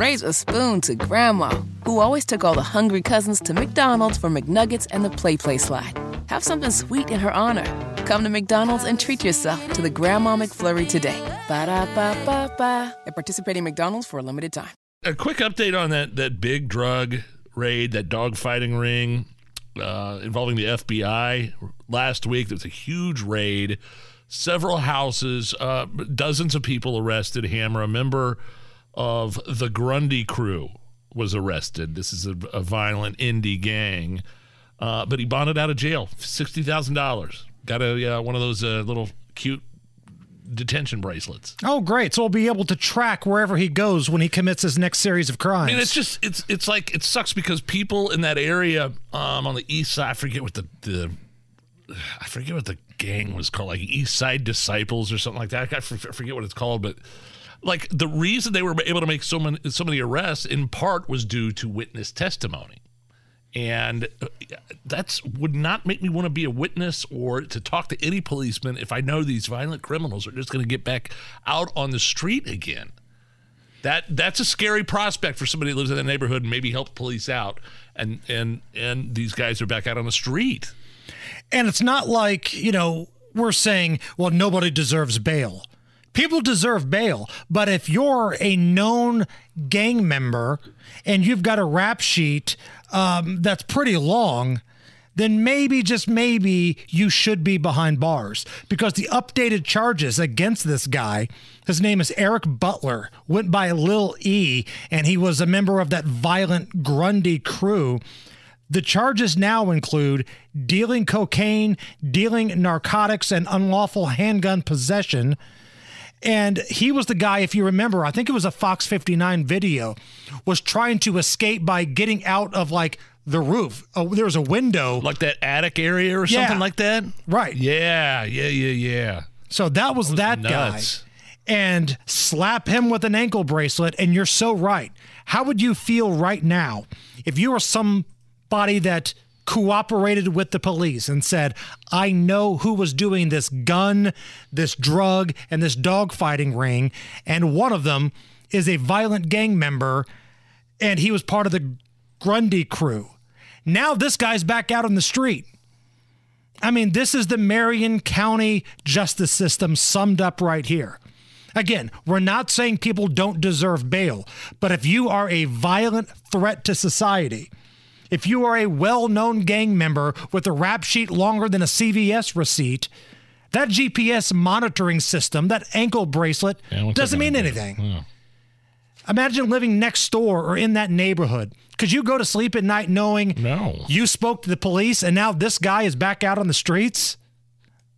raise a spoon to Grandma, who always took all the hungry cousins to McDonald's for McNuggets and the Play Slide. Have something sweet in her honor. Come to McDonald's and treat yourself to the Grandma McFlurry today. Ba-da-ba-ba-ba. And participate in McDonald's for a limited time. A quick update on that big drug raid, that dogfighting ring involving the FBI last week. There was a huge raid, several houses, dozens of people arrested. Hammer, a member of the Grundy crew, was arrested. This is a violent indie gang, but he bonded out of jail, $60,000. Got one of those little cute detention bracelets. Oh, great. So we'll be able to track wherever he goes when he commits his next series of crimes. I mean, it's like, it sucks because people in that area on the east side, I forget what the gang was called, like East Side Disciples or something like that. I forget what it's called, but like the reason they were able to make so many arrests in part was due to witness testimony. And that would not make me want to be a witness or to talk to any policeman if I know these violent criminals are just going to get back out on the street again. That's a scary prospect for somebody who lives in the neighborhood and maybe helps police out. And these guys are back out on the street. And it's not like, we're saying, well, nobody deserves bail. People deserve bail, but if you're a known gang member and you've got a rap sheet that's pretty long, then maybe, just maybe, you should be behind bars. Because the updated charges against this guy, his name is Eric Butler, went by Lil E, and he was a member of that violent Grundy crew. The charges now include dealing cocaine, dealing narcotics, and unlawful handgun possession. And he was the guy, if you remember, I think it was a Fox 59 video, was trying to escape by getting out of like the roof. Oh, there was a window. Like that attic area or something like that? Right. Yeah. So that was nuts. Guy. And slap him with an ankle bracelet, and you're so right. How would you feel right now if you were somebody that cooperated with the police and said, I know who was doing this gun, this drug, and this dogfighting ring, and one of them is a violent gang member, and he was part of the Grundy crew. Now this guy's back out on the street. I mean, this is the Marion county justice system summed up right here. Again, we're not saying people don't deserve bail, but if you are a violent threat to society, if you are a well-known gang member with a rap sheet longer than a CVS receipt, that GPS monitoring system, that ankle bracelet, doesn't mean anything. Yeah. Imagine living next door or in that neighborhood. Could you go to sleep at night knowing you spoke to the police and now this guy is back out on the streets?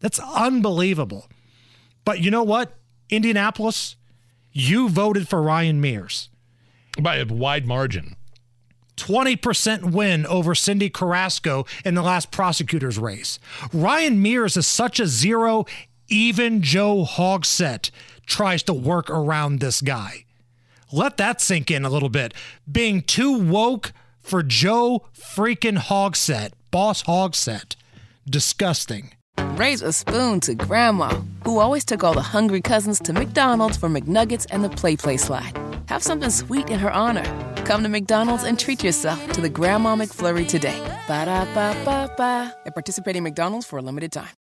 That's unbelievable. But you know what? Indianapolis, you voted for Ryan Mears. By a wide margin. 20% win over Cindy Carrasco in the last prosecutor's race. Ryan Mears is such a zero, even Joe Hogsett tries to work around this guy. Let that sink in a little bit. Being too woke for Joe freaking Hogsett, Boss Hogsett. Disgusting. Raise a spoon to Grandma, who always took all the hungry cousins to McDonald's for McNuggets and the Play Slide. Have something sweet in her honor. Come to McDonald's and treat yourself to the Grandma McFlurry today. Ba-da-ba-ba-ba. And participate in McDonald's for a limited time.